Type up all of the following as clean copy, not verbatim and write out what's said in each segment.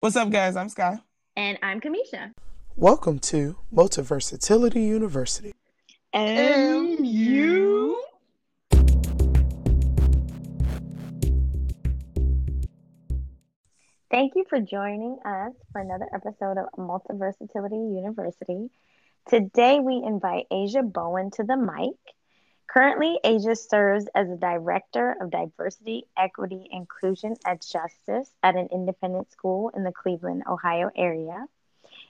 What's up, guys? I'm Sky. And I'm Kamisha. Welcome to Multiversatility University. MU. Thank you for joining us for another episode of Multiversatility University. Today, we invite Aisha Bowen to the mic. Currently, Aisha serves as a Director of Diversity, Equity, Inclusion at Justice at an independent school in the Cleveland, Ohio area.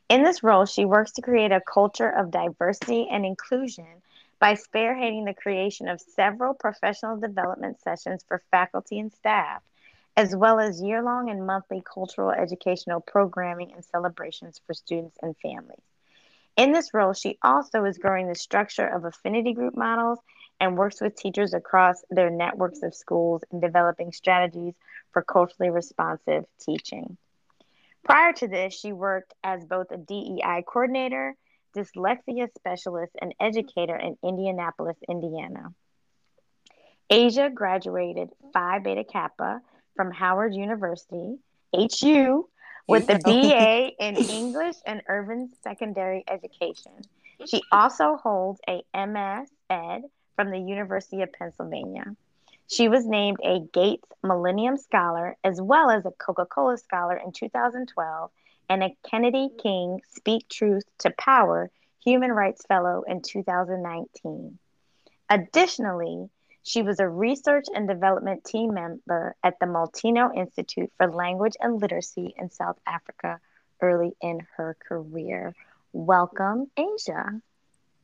In this role, she works to create a culture of diversity and inclusion by spearheading the creation of several professional development sessions for faculty and staff, as well as year-long and monthly cultural educational programming and celebrations for students and families. In this role, she also is growing the structure of affinity group models and works with teachers across their networks of schools in developing strategies for culturally responsive teaching. Prior to this, she worked as both a DEI coordinator, dyslexia specialist, and educator in Indianapolis, Indiana. Aisha graduated Phi Beta Kappa from Howard University, HU, with a BA in English and Urban Secondary Education. She also holds a MS Ed from the University of Pennsylvania. She was named a Gates Millennium Scholar as well as a Coca-Cola Scholar in 2012 and a Kennedy King Speak Truth to Power Human Rights Fellow in 2019. Additionally, she was a research and development team member at the Maltino Institute for Language and Literacy in South Africa early in her career. Welcome, Aisha.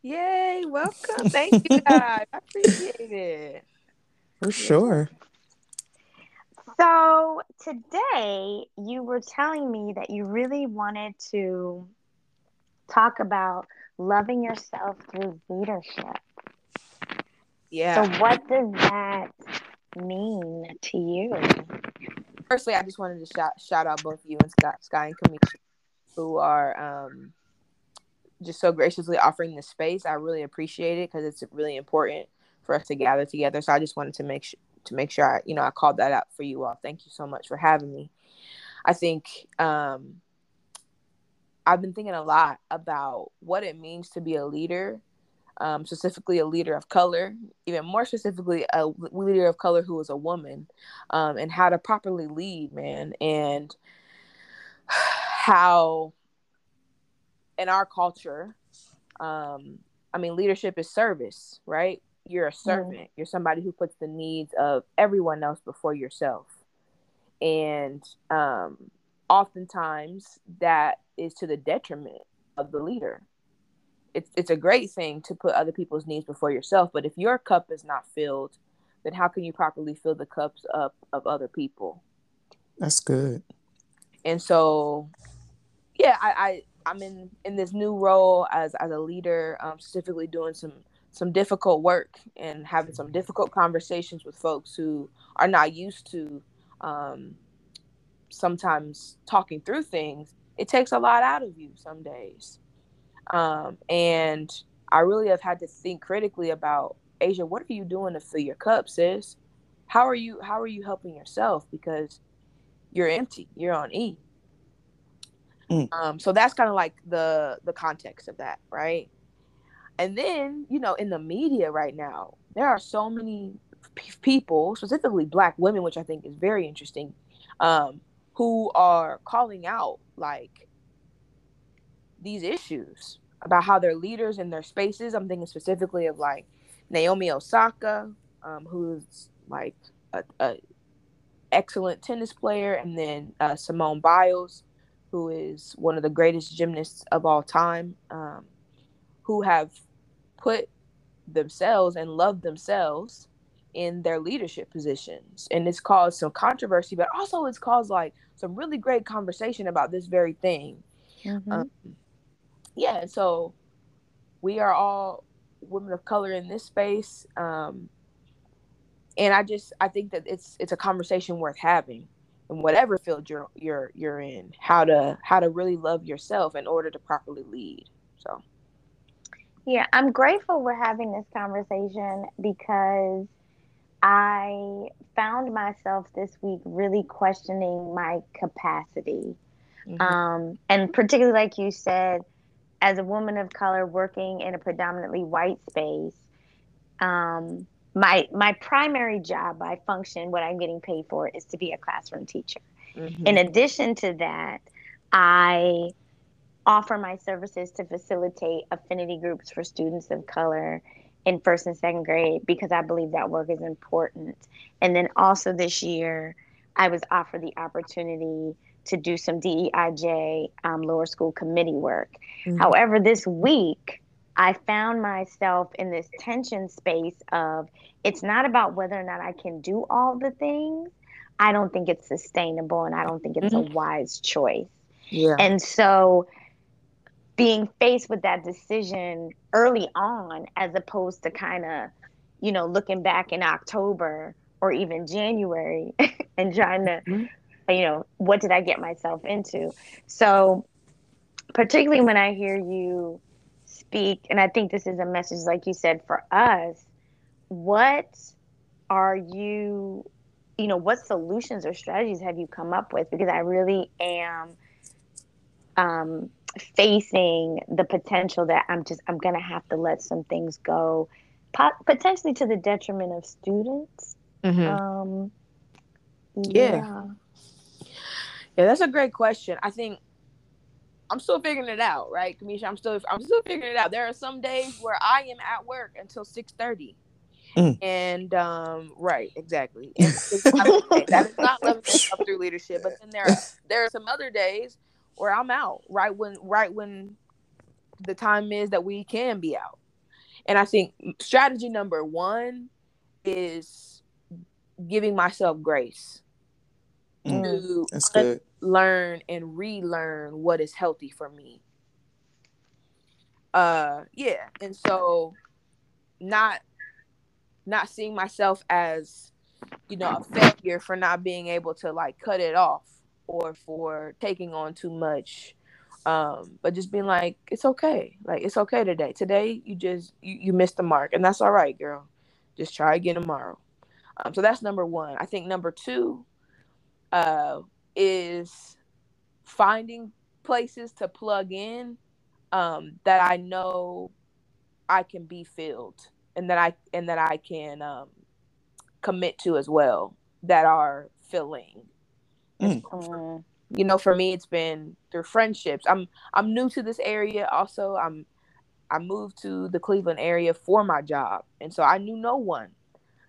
Yay, welcome. Thank you, guys. I appreciate it. For sure. So today you were telling me that you really wanted to talk about loving yourself through leadership. Yeah. So what does that mean to you? Firstly, I just wanted to shout out both you and Sky and Kamisha, who are just so graciously offering this space. I really appreciate it because it's really important for us to gather together. So I just wanted to make sure I called that out for you all. Thank you so much for having me. I think I've been thinking a lot about what it means to be a leader, specifically a leader of color, even more specifically a leader of color who is a woman, and how to properly lead, man, and how in our culture, leadership is service, right? You're a servant. Mm-hmm. You're somebody who puts the needs of everyone else before yourself. And oftentimes that is to the detriment of the leader. It's a great thing to put other people's needs before yourself, but if your cup is not filled, then how can you properly fill the cups up of other people? That's good. And so, yeah, I'm in this new role as a leader, specifically doing some difficult work and having some difficult conversations with folks who are not used to sometimes talking through things. It takes a lot out of you some days. And I really have had to think critically about, Aisha, what are you doing to fill your cup, sis? How are you helping yourself? Because you're empty, you're on E. So that's kind of like the context of that, right? And then, in the media right now, there are so many people, specifically Black women, which I think is very interesting, who are calling out, like, these issues about how their leaders in their spaces. I'm thinking specifically of, like, Naomi Osaka, who's, like, a excellent tennis player, and then Simone Biles, who is one of the greatest gymnasts of all time, who have put themselves and loved themselves in their leadership positions. And it's caused some controversy, but also it's caused, like, some really great conversation about this very thing. Mm-hmm. So we are all women of color in this space. And I think that it's a conversation worth having in whatever field you're in, how to really love yourself in order to properly lead. So. Yeah, I'm grateful we're having this conversation because I found myself this week really questioning my capacity. Mm-hmm. And particularly, like you said, as a woman of color working in a predominantly white space, my primary job, by function, what I'm getting paid for, is to be a classroom teacher. Mm-hmm. In addition to that, I offer my services to facilitate affinity groups for students of color in first and second grade, because I believe that work is important. And then also this year, I was offered the opportunity to do some DEIJ lower school committee work. Mm-hmm. However, this week, I found myself in this tension space of, it's not about whether or not I can do all the things. I don't think it's sustainable, and I don't think it's mm-hmm. a wise choice. Yeah. And so being faced with that decision early on, as opposed to kind of, you know, looking back in October or even January and trying to, mm-hmm. you know, what did I get myself into? So particularly when I hear you speak, and I think this is a message, like you said, for us, what are you, you know, what solutions or strategies have you come up with? Because I really am facing the potential that I'm going to have to let some things go, potentially to the detriment of students. Mm-hmm. Yeah, that's a great question. I think I'm still figuring it out, right, Kamisha? I'm still figuring it out. There are some days where I am at work until 6:30. Mm. And right, exactly. And that is not loving up through leadership. But then there are some other days where I'm out right when the time is that we can be out. And I think strategy number one is giving myself grace to learn and relearn what is healthy for me. And so not seeing myself as, you know, a failure for not being able to like cut it off or for taking on too much, but just being like, it's okay. Like, it's okay today. Today you missed the mark, and that's all right, girl. Just try again tomorrow. So that's number one. I think number two is finding places to plug in that I know I can be filled. And that I can commit to as well, that are filling. Mm. You know, for me, it's been through friendships. I'm new to this area. Also, I moved to the Cleveland area for my job, and so I knew no one.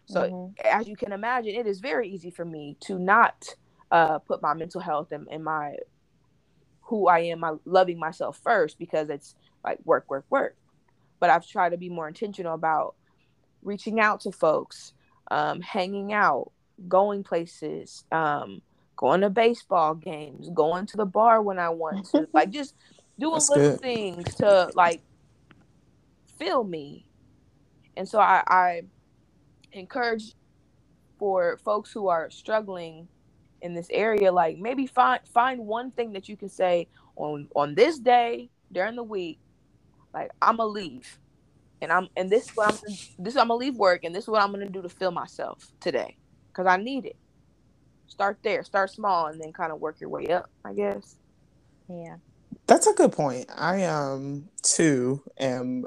So as you can imagine, it is very easy for me to not put my mental health and my who I am, my loving myself first, because it's like work. But I've tried to be more intentional about reaching out to folks, hanging out, going places, going to baseball games, going to the bar when I want to, like just doing things to like fill me. And so I encourage for folks who are struggling in this area, like maybe find one thing that you can say on this day during the week. Like, I'm gonna leave, and this is what I'm gonna leave work, and this is what I'm gonna do to fill myself today, because I need it. Start there, start small, and then kind of work your way up, I guess. Yeah, that's a good point. I too am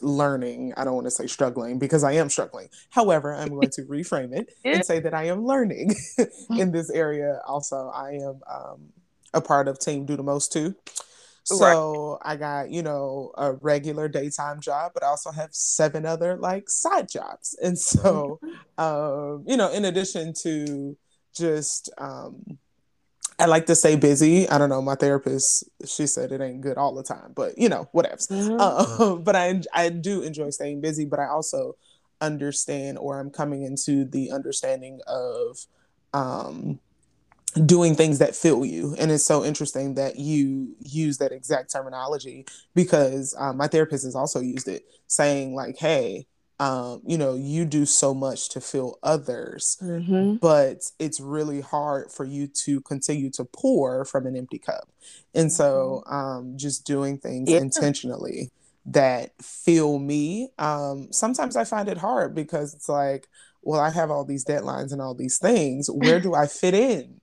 learning. I don't want to say struggling, because I am struggling. However, I'm going to reframe it and say that I am learning in this area. Also, I am a part of Team Do the Most too. So right. I got, you know, a regular daytime job, but I also have 7 other like side jobs. And so, you know, in addition to just, I like to stay busy. I don't know. My therapist, she said it ain't good all the time, but you know, whatevs. Mm-hmm. But I do enjoy staying busy, but I also understand, or I'm coming into the understanding of, doing things that fill you. And it's so interesting that you use that exact terminology, because my therapist has also used it, saying like, hey, you know, you do so much to fill others, mm-hmm. but it's really hard for you to continue to pour from an empty cup. And so just doing things intentionally that fill me. Sometimes I find it hard, because it's like, well, I have all these deadlines and all these things. Where do I fit in?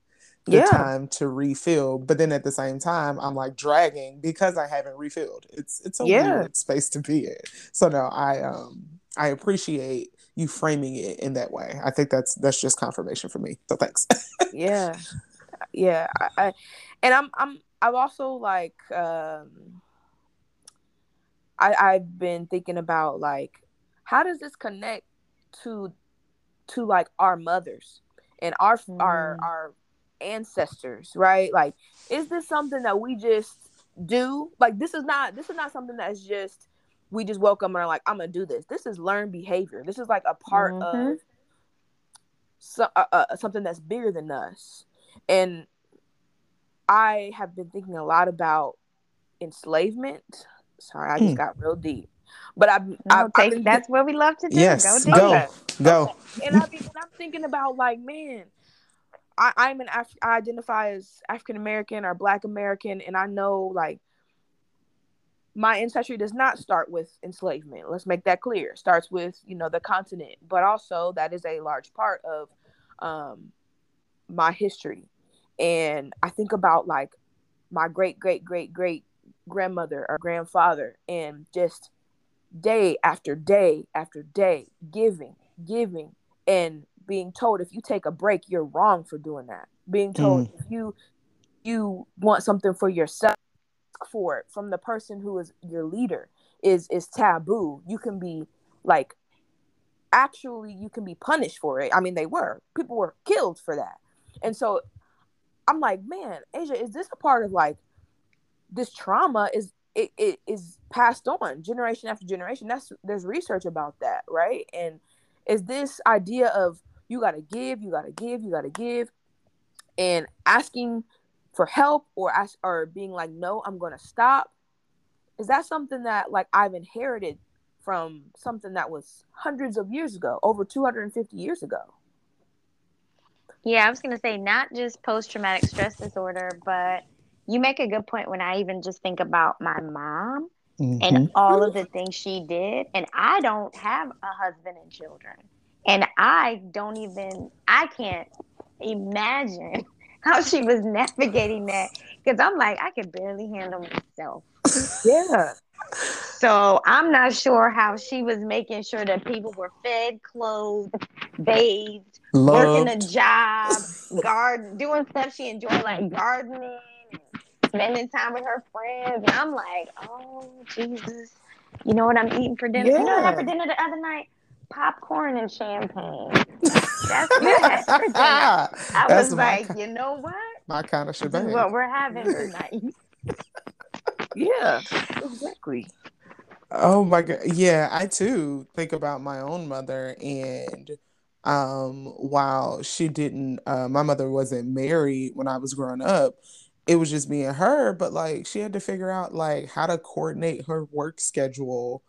the time to refill. But then at the same time, I'm like dragging because I haven't refilled. It's a weird space to be in. So no, I appreciate you framing it in that way. I think that's just confirmation for me. So thanks. I've also like I've been thinking about like, how does this connect to like our mothers and our ancestors, right? Like, is this something that we just do? Like, this is not something that's just we just woke up and are like, I'm gonna do this. This is learned behavior. This is like a part of something that's bigger than us. And I have been thinking a lot about enslavement. Sorry, I just got real deep. But that's what we love to do. Yes, go. And I'm thinking about like, man, I identify as African American or Black American, and I know like my ancestry does not start with enslavement. Let's make that clear. It starts with, the continent, but also that is a large part of my history. And I think about like my great, great, great, great grandmother or grandfather, and just day after day after day, giving, and being told if you take a break, you're wrong for doing that. Being told if you want something for yourself, for it from the person who is your leader is taboo. You can be like, actually, you can be punished for it. I mean, people were killed for that. And so I'm like, man, Asia, is this a part of like this trauma it is passed on generation after generation? There's research about that, right? And is this idea of you got to give, you got to give, you got to give, and asking for help or being like, no, I'm going to stop. Is that something that like I've inherited from something that was hundreds of years ago, over 250 years ago? Yeah, I was going to say not just post-traumatic stress disorder, but you make a good point when I even just think about my mom and all of the things she did. And I don't have a husband and children. And I can't imagine how she was navigating that. Because I'm like, I can barely handle myself. Yeah. So I'm not sure how she was making sure that people were fed, clothed, bathed, loved, working a job, doing stuff she enjoyed, like gardening, spending time with her friends. And I'm like, oh, Jesus, you know what I'm eating for dinner? Yeah. You know what I had for dinner the other night? Popcorn and champagne. That's what I had for dinner. I was like, you know what? My kind of shebang. This is what we're having tonight. Yeah, exactly. Oh, my God. Yeah, I, too, think about my own mother. And while she didn't, my mother wasn't married when I was growing up, it was just me and her, but like she had to figure out like how to coordinate her work schedule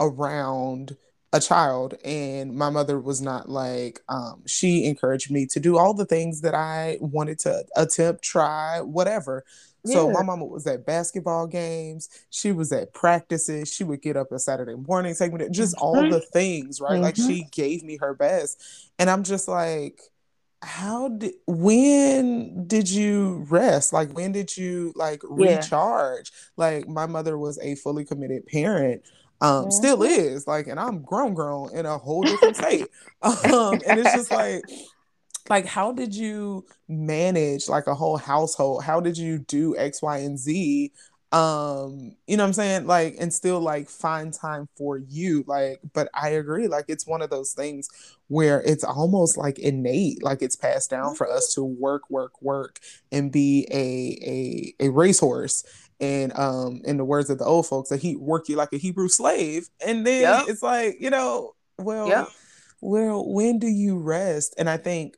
around a child. And my mother was not like, she encouraged me to do all the things that I wanted to attempt, try, whatever. Yeah. So my mama was at basketball games. She was at practices. She would get up on Saturday morning, take me to just all the things, right? Like she gave me her best. And I'm just like, when did you rest? Like, when did you like recharge? Like, my mother was a fully committed parent, still is, like, and I'm grown in a whole different state. And it's just like, how did you manage like a whole household? How did you do X, Y, and Z? You know what I'm saying? Like, and still like find time for you. Like, but I agree. Like, it's one of those things where it's almost like innate, like it's passed down for us to work and be a racehorse. And, in the words of the old folks, that he work you like a Hebrew slave. And then it's like, well, when do you rest? And I think,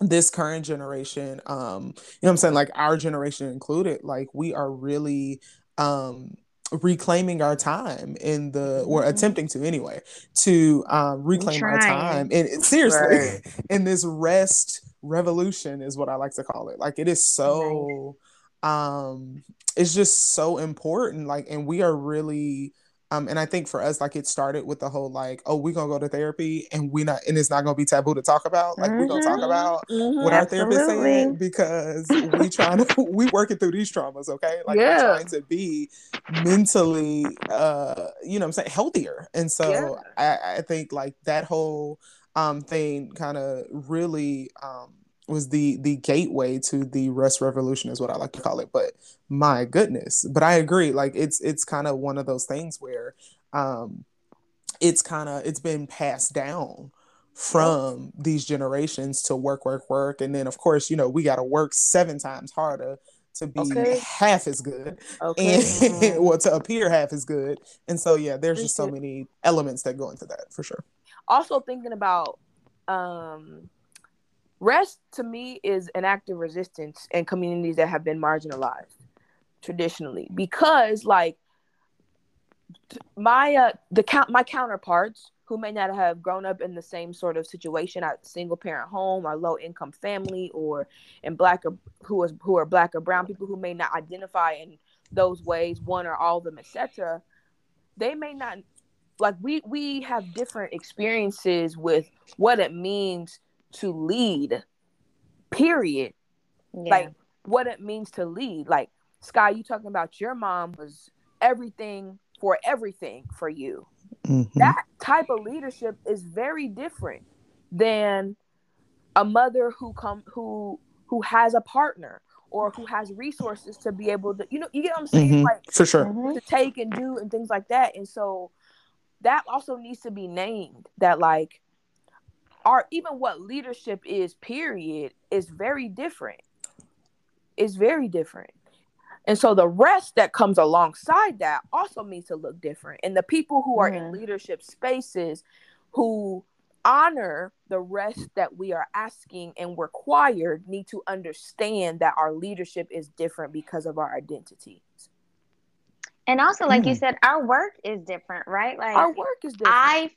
this current generation, you know what I'm saying? Like our generation included, like we are really reclaiming our time in the, or attempting to anyway, to reclaim our time. And seriously, in this rest revolution is what I like to call it. Like it is so, it's just so important. Like, and we are really And I think for us, like, it started with the whole, like, oh, we're going to go to therapy and we not, and it's not going to be taboo to talk about. Like, mm-hmm. we're going to talk about what our therapist saying, because we trying to, we working through these traumas, okay? Like, yeah. we're trying to be mentally, you know what I'm saying, healthier. And so I think, like, that whole thing kind of really was the gateway to the Rust Revolution, is what I like to call it. But my goodness, but I agree. Like, it's kind of one of those things where it's been passed down from these generations to work. And then, of course, you know, we got to work 7 times harder to be half as good, and well, to appear half as good. And so, yeah, there's just so many elements that go into that, for sure. Also thinking about, rest to me is an act of resistance in communities that have been marginalized traditionally, because like my my counterparts who may not have grown up in the same sort of situation, a single parent home or low income family, or in who are black or brown people who may not identify in those ways, one or all of them, etc. They may not, like, we have different experiences with what it means to lead, period. Yeah. Like, what it means to lead. Like, Sky, you talking about your mom was everything for you. Mm-hmm. That type of leadership is very different than a mother who has a partner or who has resources to be able to, you know, you get what I'm saying? Mm-hmm. Like, for sure. To take and do and things like that. And so that also needs to be named, that like, or even what leadership is, period, is very different. It's very different. And so the rest that comes alongside that also needs to look different. And the people who are in leadership spaces who honor the rest that we are asking and required need to understand that our leadership is different because of our identities. And also, like you said, our work is different, right? Like, our work is different. I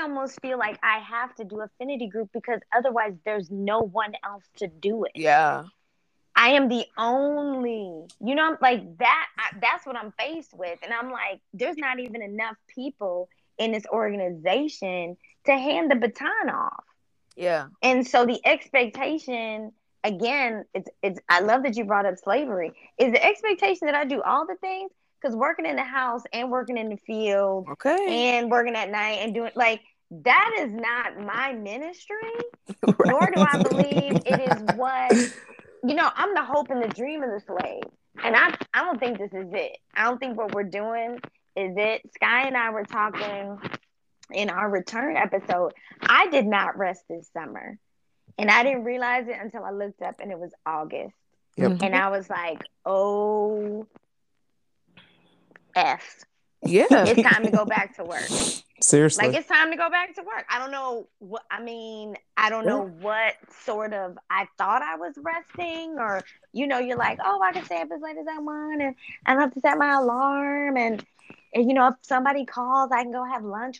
almost feel like I have to do affinity group because otherwise there's no one else to do it. Yeah. I am the only, you know, like that, that's what I'm faced with. And I'm like, there's not even enough people in this organization to hand the baton off. Yeah. And so the expectation, again, it's I love that you brought up slavery, is the expectation that I do all the things. Because working in the house and working in the field and working at night and doing, like, that is not my ministry. Right. Nor do I believe it is what, you know, I'm the hope and the dream of the slave. And I don't think this is it. I don't think what we're doing is it. Sky and I were talking in our return episode. I did not rest this summer. And I didn't realize it until I looked up and it was August. Yep. And I was like, oh... F. Yeah. It's time to go back to work. Seriously. Like, it's time to go back to work. I don't know what, I don't know what sort of, I thought I was resting, or, you know, you're like, oh, I can stay up as late as I want and I don't have to set my alarm. And you know, if somebody calls, I can go have lunch.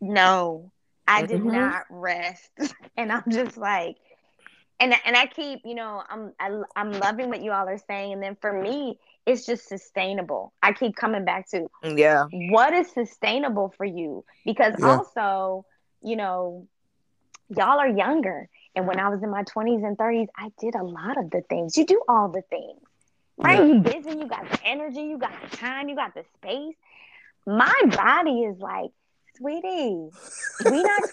No, I did not rest. And I'm just like, and I keep, you know, I'm loving what you all are saying. And then for me, it's just sustainable. I keep coming back to what is sustainable for you? Because also, you know, y'all are younger. And when I was in my 20s and 30s, I did a lot of the things. You do all the things, right? Yeah. You busy, you got the energy, you got the time, you got the space. My body is like, sweetie, we not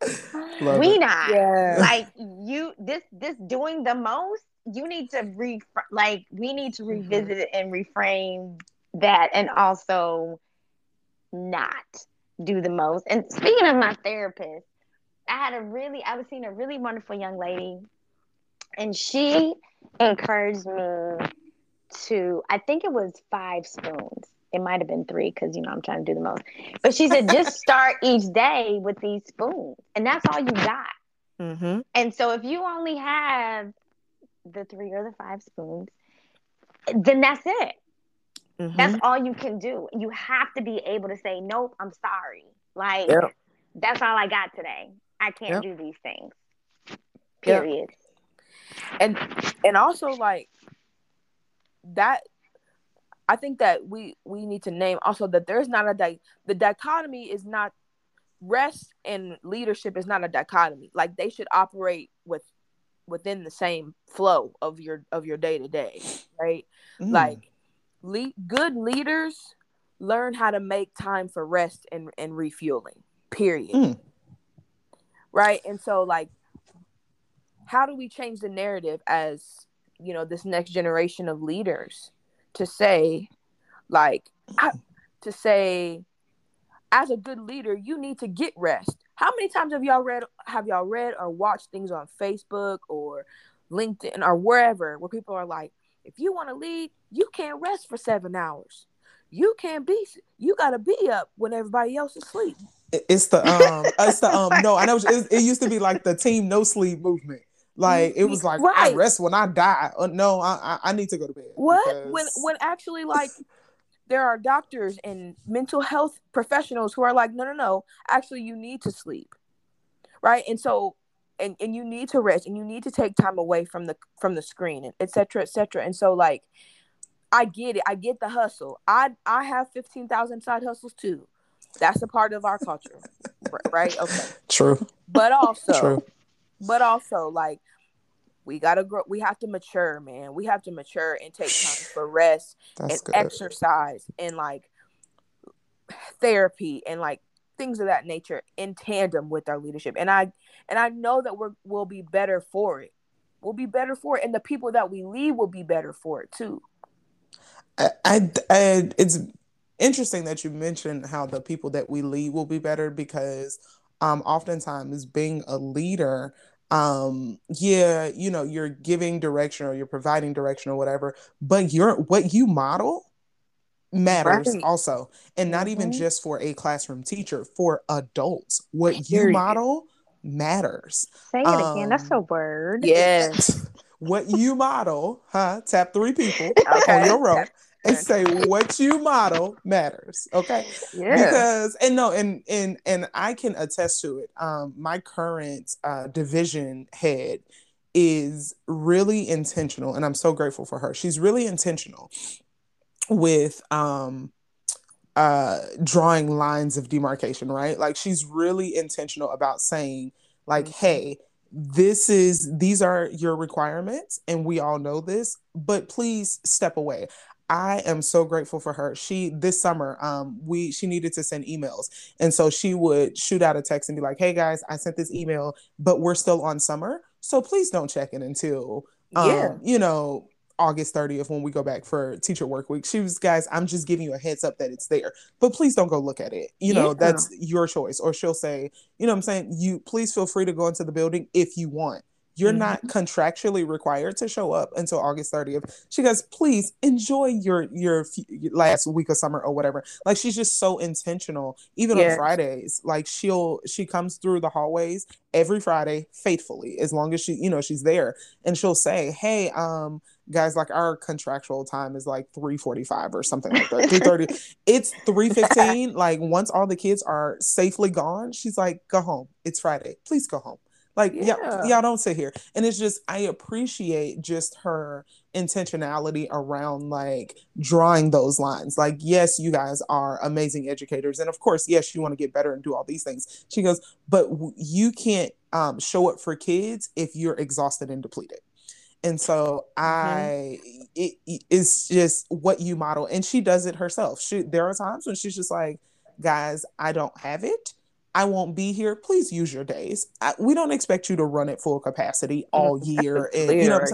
25. We not. Yeah. Like, you, this doing the most, you need to we need to revisit it and reframe that, and also not do the most. And speaking of my therapist, I was seeing a really wonderful young lady, and she encouraged me to, I think it was 5 spoons. It might've been 3, because, you know, I'm trying to do the most, but she said, just start each day with these spoons, and that's all you got. Mm-hmm. And so if you only have the 3 or the 5 spoons, then that's it. Mm-hmm. That's all you can do. You have to be able to say, nope, I'm sorry. Like, that's all I got today. I can't do these things. Period. And also, like, that I think that we need to name also that there's not a the dichotomy is not rest and leadership is not a dichotomy. Like they should operate within the same flow of your day to day, right? Mm. Like good leaders learn how to make time for rest and refueling, period. Mm. Right? And so like, how do we change the narrative as, you know, this next generation of leaders to say, like, as a good leader, you need to get rest. How many times have y'all read or watched things on Facebook or LinkedIn or wherever where people are like, if you want to lead, you can't rest for 7 hours. You gotta be up when everybody else is sleeping. No, I know it used to be like the team no sleep movement. Like it was like, right. I rest when I die. No, I need to go to bed. What? Because... When actually like there are doctors and mental health professionals who are like, no. Actually, you need to sleep, right? And so, and you need to rest, and you need to take time away from the screen, et cetera, et cetera. And so, like, I get it. I get the hustle. I have 15,000 side hustles too. That's a part of our culture, right? Okay. True. But also, like, we gotta grow. We have to mature, man. We have to mature and take time for rest exercise and like therapy and like things of that nature in tandem with our leadership. And I know that we'll be better for it. We'll be better for it, and the people that we lead will be better for it too. It's interesting that you mentioned how the people that we lead will be better because oftentimes being a leader. You know, you're giving direction or you're providing direction or whatever, but what you model matters also. And not even just for a classroom teacher, for adults, what you model matters. Say it again. That's a word. Yes. What you model, tap three people on your row and say what you model matters. Okay. Yeah. Because, and I can attest to it. My current division head is really intentional, and I'm so grateful for her. She's really intentional with drawing lines of demarcation, right? Like she's really intentional about saying like, hey, these are your requirements and we all know this, but please step away. I am so grateful for her. This summer, she needed to send emails. And so she would shoot out a text and be like, hey guys, I sent this email, but we're still on summer. So please don't check in until, August 30th when we go back for teacher work week. She was, guys, I'm just giving you a heads up that it's there, but please don't go look at it. That's your choice. Or she'll say, you know what I'm saying? You please feel free to go into the building if you want. You're not contractually required to show up until August 30th. She goes, please enjoy your last week of summer or whatever. Like, she's just so intentional. Even on Fridays, like she comes through the hallways every Friday faithfully, as long as she, she's there, and she'll say, hey, guys, like our contractual time is like 3:45 or something like that. 3:30. It's 3:15. Like once all the kids are safely gone, she's like, go home. It's Friday. Please go home. Like, y'all don't sit here. And it's just, I appreciate just her intentionality around like drawing those lines. Like, yes, you guys are amazing educators. And of course, yes, you want to get better and do all these things. She goes, but you can't show up for kids if you're exhausted and depleted. And so it's just what you model. And she does it herself. There are times when she's just like, guys, I don't have it. I won't be here. Please use your days. We don't expect you to run at full capacity all year. And,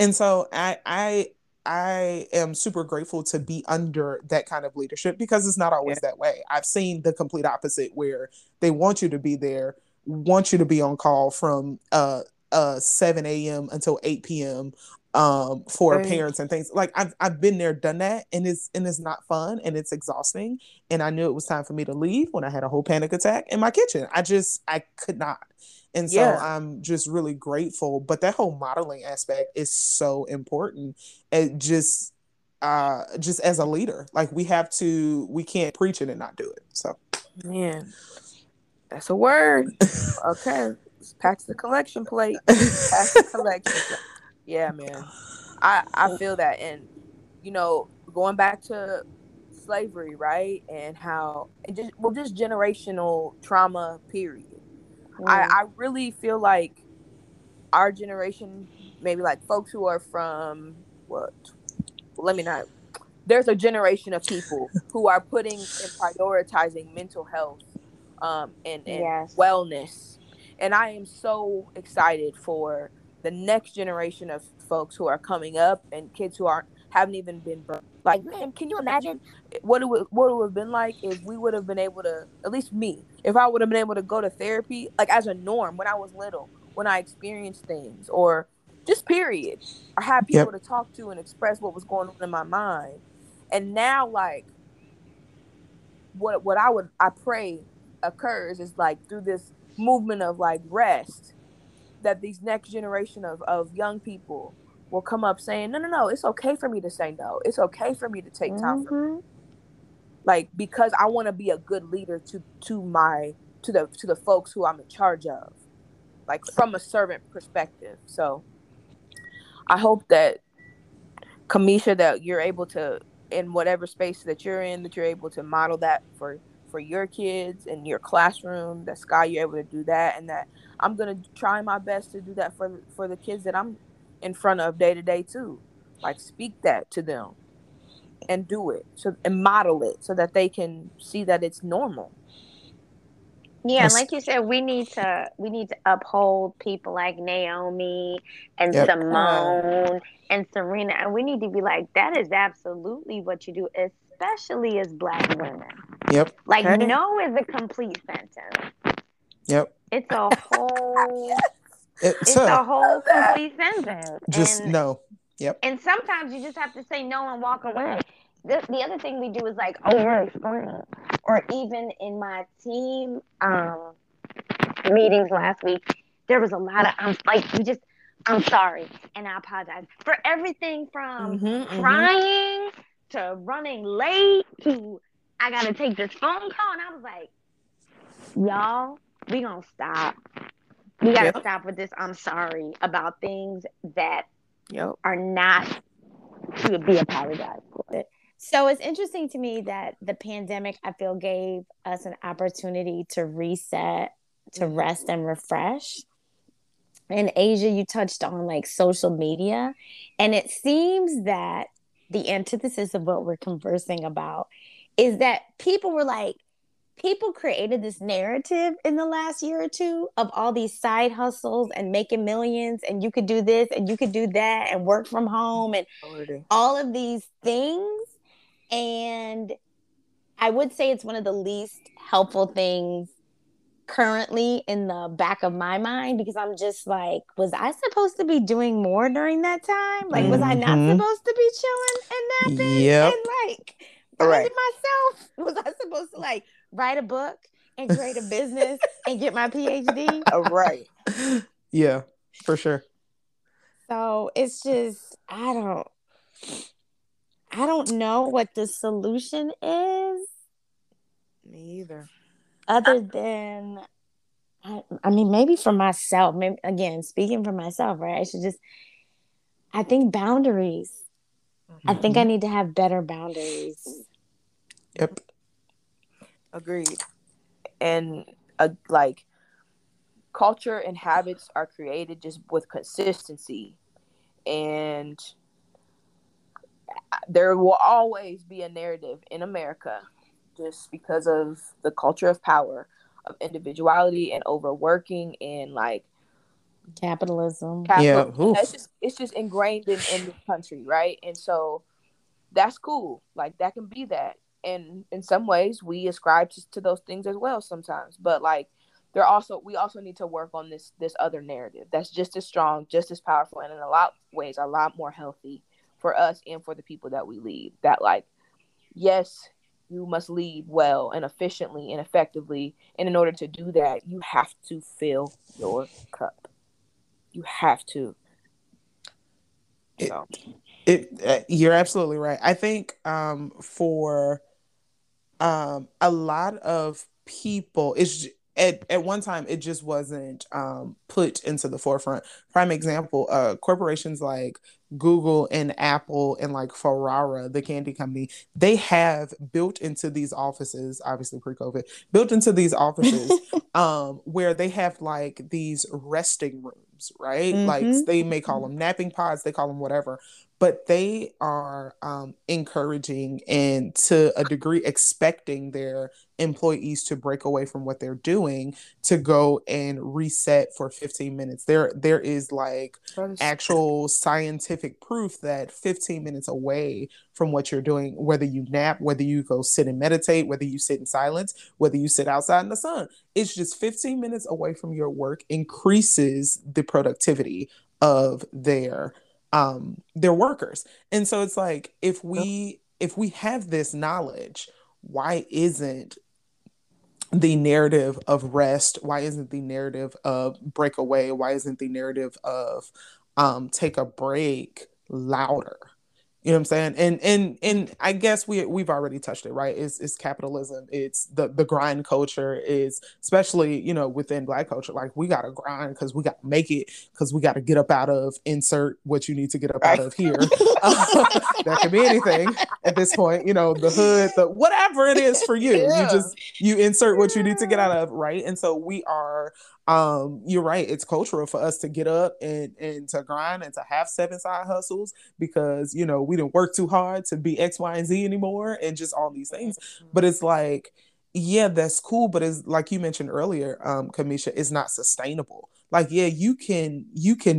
and so I am super grateful to be under that kind of leadership because it's not always that way. I've seen the complete opposite where they want you to be there, want you to be on call from 7 a.m. until 8 p.m. For parents and things. Like I've been there, done that, and it's not fun and it's exhausting. And I knew it was time for me to leave when I had a whole panic attack in my kitchen. I could not. And so I'm just really grateful. But that whole modeling aspect is so important. It just as a leader, like we can't preach it and not do it. So man, that's a word. Okay. Pack the collection plate. Yeah, man, I feel that. And, going back to slavery, right? And how, and just, well, just generational trauma, period. Mm. I really feel like our generation, maybe like folks who are from, what? Let me not. There's a generation of people who are putting and prioritizing mental health and yes. wellness. And I am so excited for the next generation of folks who are coming up and kids who aren't, haven't even been birthed. Like, man, can you imagine what it would have been like if we would have been able to, at least me, if I would have been able to go to therapy, like as a norm when I was little, when I experienced things or just period. I had people yep. to talk to and express what was going on in my mind. And now, like, what I pray occurs is, like, through this movement of, like, rest, that these next generation of young people will come up saying, no, it's okay for me to say no. It's okay for me to take mm-hmm. time for me. Like, because I want to be a good leader to the folks who I'm in charge of, like, from a servant perspective. So I hope that, Kamisha, that you're able to, in whatever space that you're in, that you're able to model that for your kids and your classroom, that Sky, you're able to do that, and that I'm going to try my best to do that for the kids that I'm in front of day to day too. Like, speak that to them and do it and model it so that they can see that it's normal. Yeah, and like you said, we need to uphold people like Naomi and yep. Simone and Serena, and we need to be like, that is absolutely what you do, especially as Black women. Yep. Like, okay. No is a complete sentence. Yep. It's a whole yes. Complete sentence. Just and, no. Yep. And sometimes you just have to say no and walk away. The other thing we do is, like, over-explain. Or even in my team meetings last week, there was a lot of, I'm sorry, and I apologize. For everything from crying to running late to I got to take this phone call. And I was like, y'all, we going to stop. We got to yep. stop with this I'm sorry about things that yep. are not to be apologized for. So it's interesting to me that the pandemic, I feel, gave us an opportunity to reset, to rest and refresh. In Asia, you touched on, like, social media, and it seems that the antithesis of what we're conversing about is that people created this narrative in the last year or two of all these side hustles and making millions, and you could do this and you could do that and work from home and all of these things. And I would say it's one of the least helpful things currently in the back of my mind, because I'm just like, was I supposed to be doing more during that time? Like, was I not supposed to be chilling and napping yep. and, like, finding myself? Was I supposed to, like, write a book and create a business and get my PhD? All right. Yeah, for sure. So it's just, I don't know what the solution is. Me either. Other than, I mean, maybe for myself, maybe, again, speaking for myself, right? I think boundaries. Mm-hmm. I think I need to have better boundaries. Yep. Agreed. And like, culture and habits are created just with consistency, and there will always be a narrative in America just because of the culture of power, of individuality and overworking and, like, capitalism. Yeah, it's just ingrained in the country, right? And so that's cool. Like, that can be that. And in some ways we ascribe to those things as well sometimes. But, like, we also need to work on this other narrative that's just as strong, just as powerful, and in a lot of ways a lot more healthy for us and for the people that we lead, that, like, yes, you must lead well and efficiently and effectively. And in order to do that, you have to fill your cup. You have to. So. You're absolutely right. I think for a lot of people, it's at one time, it just wasn't put into the forefront. Prime example, corporations like Google and Apple and like Ferrara, the candy company, they have built into these offices, obviously pre-COVID, built into these offices where they have like these resting rooms, right? Mm-hmm. Like they may call them napping pods, they call them whatever, but they are encouraging and to a degree expecting their employees to break away from what they're doing to go and reset for 15 minutes. There is like actual scientific proof that 15 minutes away from what you're doing, whether you nap, whether you go sit and meditate, whether you sit in silence, whether you sit outside in the sun, it's just 15 minutes away from your work increases the productivity of their workers. And so it's like, if we have this knowledge, why isn't the narrative of rest? Why isn't the narrative of breakaway? Why isn't the narrative of take a break louder? You know what I'm saying? And I guess we've already touched it, right? It's capitalism. It's the grind culture is, especially, you know, within Black culture, like we got to grind because we got to make it, because we got to get up out of, insert what you need to get up out of here. That could be anything at this point, you know, the hood, the whatever it is for you, you insert what you need to get out of, right? And so we are, you're right, it's cultural for us to get up and to grind and to have 7 side hustles because, you know, we didn't work too hard to be X, Y, and Z anymore and just all these things. But it's like, yeah, that's cool. But it's like you mentioned earlier, Kamisha, it's not sustainable. Like, yeah, you can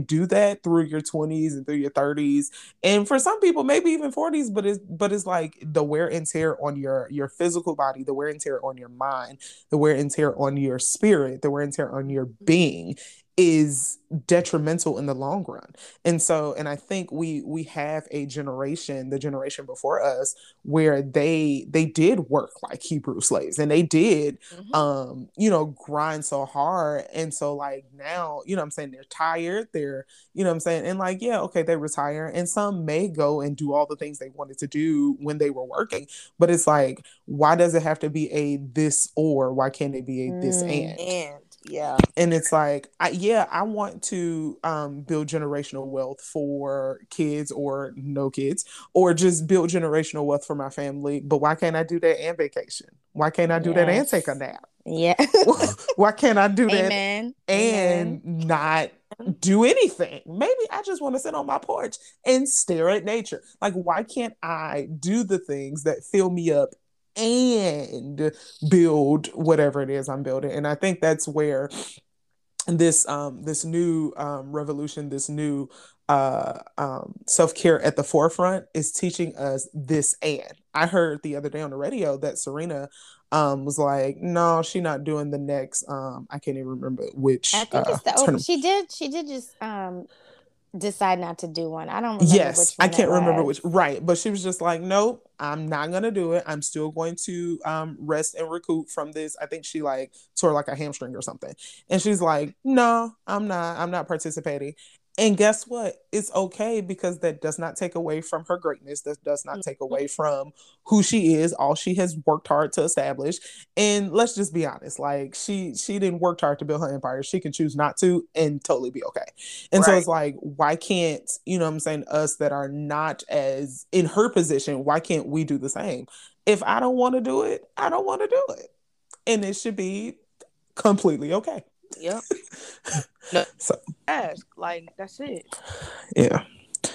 do that through your 20s and through your 30s. And for some people, maybe even 40s, but it's like the wear and tear on your physical body, the wear and tear on your mind, the wear and tear on your spirit, the wear and tear on your being is detrimental in the long run. And so, and I think we have a generation, the generation before us, where they did work like Hebrew slaves and they did, you know, grind so hard. And so like now, you know what I'm saying? They're tired. They're, you know what I'm saying? And like, yeah, okay, they retire. And some may go and do all the things they wanted to do when they were working. But it's like, why does it have to be a this or? Why can't it be a this and? Yeah. And it's like, I want to build generational wealth for kids or no kids, or just build generational wealth for my family. But why can't I do that and vacation? Why can't I do that and take a nap? Yeah. Why can't I do that and not do anything? Maybe I just want to sit on my porch and stare at nature. Like, why can't I do the things that fill me up and build whatever it is I'm building? And I think that's where this new revolution, this new self-care at the forefront is teaching us this. And I heard the other day on the radio that Serena was like, no, she's not doing the next. I can't even remember which. I think it's she did just decide not to do one. I don't remember which one. I can't remember which. Right. But she was just like, nope, I'm not going to do it. I'm still going to rest and recoup from this. I think she like tore like a hamstring or something. And she's like, no, I'm not participating. And guess what? It's okay, because that does not take away from her greatness. That does not take away from who she is, all she has worked hard to establish. And let's just be honest, like she didn't work hard to build her empire. She can choose not to and totally be okay. And so it's like, why can't, you know what I'm saying, us that are not as in her position, why can't we do the same? If I don't want to do it, I don't want to do it. And it should be completely okay. Yep. No. So ask, like, that's it. Yeah.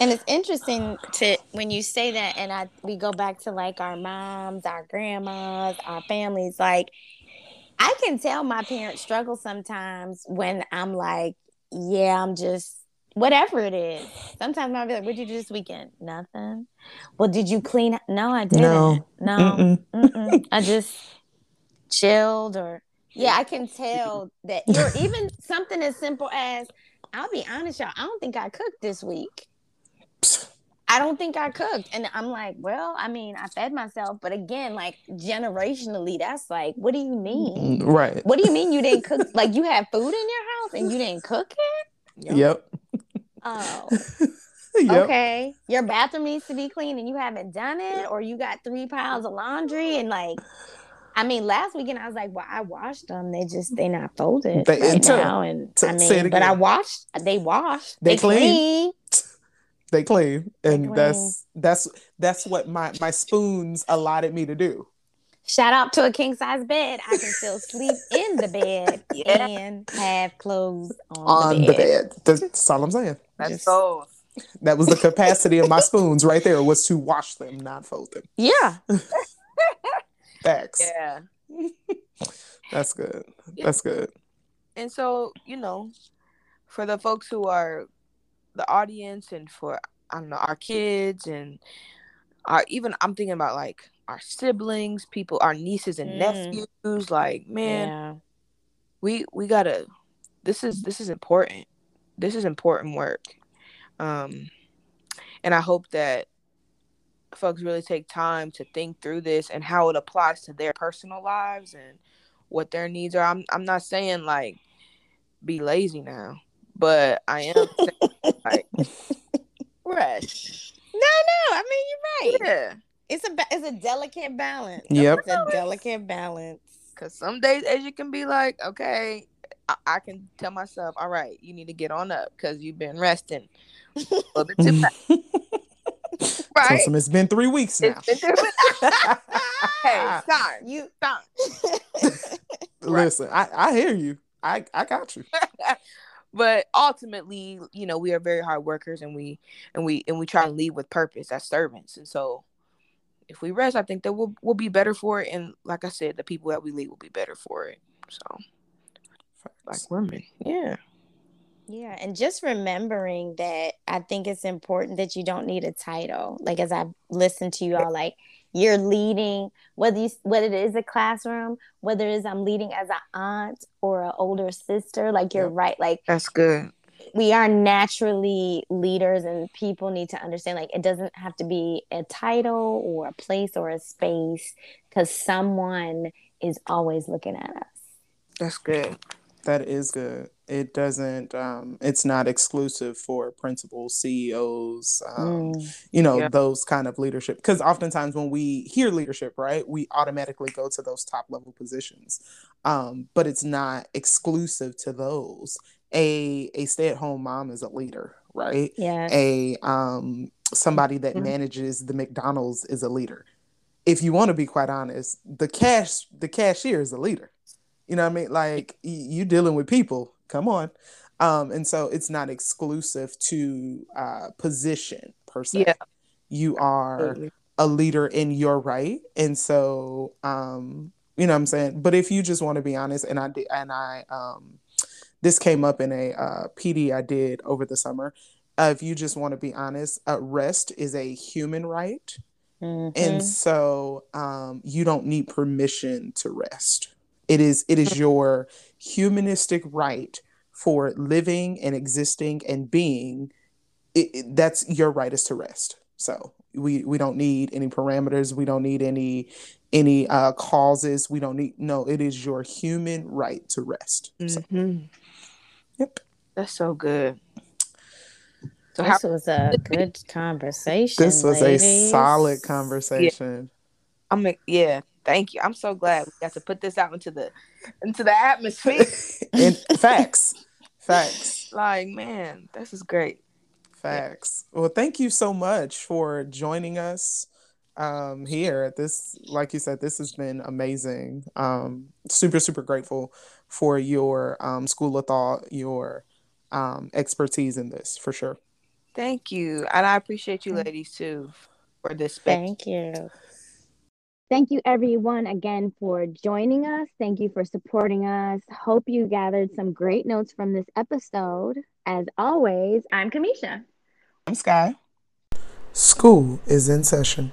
And it's interesting to when you say that, and we go back to like our moms, our grandmas, our families. Like, I can tell my parents struggle sometimes when I'm like, yeah, I'm just whatever it is. Sometimes I'll be like, what'd you do this weekend? Nothing. Well, did you clean? No, I didn't. No. Mm-mm. I just chilled. Or yeah, I can tell that. Or even something as simple as, I'll be honest, y'all, I don't think I cooked this week. I don't think I cooked. And I'm like, well, I mean, I fed myself. But again, like generationally, that's like, what do you mean? Right. What do you mean you didn't cook? Like, you have food in your house and you didn't cook it? Yep. Oh. Yep. Okay. Your bathroom needs to be clean and you haven't done it, or you got 3 piles of laundry and like... I mean, last weekend I was like, well, I washed them. They not folded right now. And I mean, but I washed. They washed. They clean. They clean, and that's what my spoons allotted me to do. Shout out to a king size bed. I can still sleep in the bed and have clothes on the bed. That's all I'm saying. That's so. That was the capacity of my spoons right there, was to wash them, not fold them. Yeah. Facts. Yeah. That's good. Yeah. That's good. And so, you know, for the folks who are the audience, and for, I don't know, our kids, and our, even I'm thinking about like our siblings, people, our nieces and nephews, like, man, we gotta, this is important. This is important work. And I hope that folks really take time to think through this and how it applies to their personal lives and what their needs are. I'm not saying like be lazy now, but I am saying like rest. No, I mean, you're right. Yeah, it's a delicate balance. Yep, it's a delicate balance. Cause some days as you can be like, okay, I can tell myself, all right, you need to get on up because you've been resting a little bit too much. Right. Awesome. It's been 3 weeks now. Hey, sorry. Listen, I hear you. I got you. But ultimately, you know, we are very hard workers, and we try to lead with purpose as servants. And so, if we rest, I think that we'll be better for it. And like I said, the people that we lead will be better for it. So, like women, yeah. Yeah, and just remembering that I think it's important that you don't need a title. Like, as I've listened to you all, like, you're leading, whether it is a classroom, whether it is I'm leading as an aunt or an older sister, like, you're right. Like, that's good. We are naturally leaders, and people need to understand, like, it doesn't have to be a title or a place or a space, because someone is always looking at us. That's good. That is good. It doesn't, it's not exclusive for principals, CEOs, you know, those kind of leadership. Because oftentimes when we hear leadership, right, we automatically go to those top level positions. But it's not exclusive to those. A stay-at-home mom is a leader, right? Yeah. Somebody that manages the McDonald's is a leader. If you want to be quite honest, the cashier is a leader. You know what I mean? Like, you dealing with people. Come on. And so it's not exclusive to position per se. Yeah. You are a leader in your right. And so, you know what I'm saying? But if you just want to be honest, and I this came up in a PD I did over the summer. If you just want to be honest, rest is a human right. Mm-hmm. And so you don't need permission to rest. It is your humanistic right for living and existing and being. That's your right, is to rest. So we don't need any parameters. We don't need any causes. We don't need, no, it is your human right to rest. So, yep. That's so good. So this was a good conversation. This was a solid conversation. Yeah. Thank you. I'm so glad we got to put this out into the atmosphere. Facts. Like, man, this is great. Facts. Yeah. Well, thank you so much for joining us here at this. Like you said, this has been amazing. Super, super grateful for your school of thought, your expertise in this, for sure. Thank you. And I appreciate you ladies, too, for this space. Thank you. Thank you, everyone, again, for joining us. Thank you for supporting us. Hope you gathered some great notes from this episode. As always, I'm Kamisha. I'm Sky. School is in session.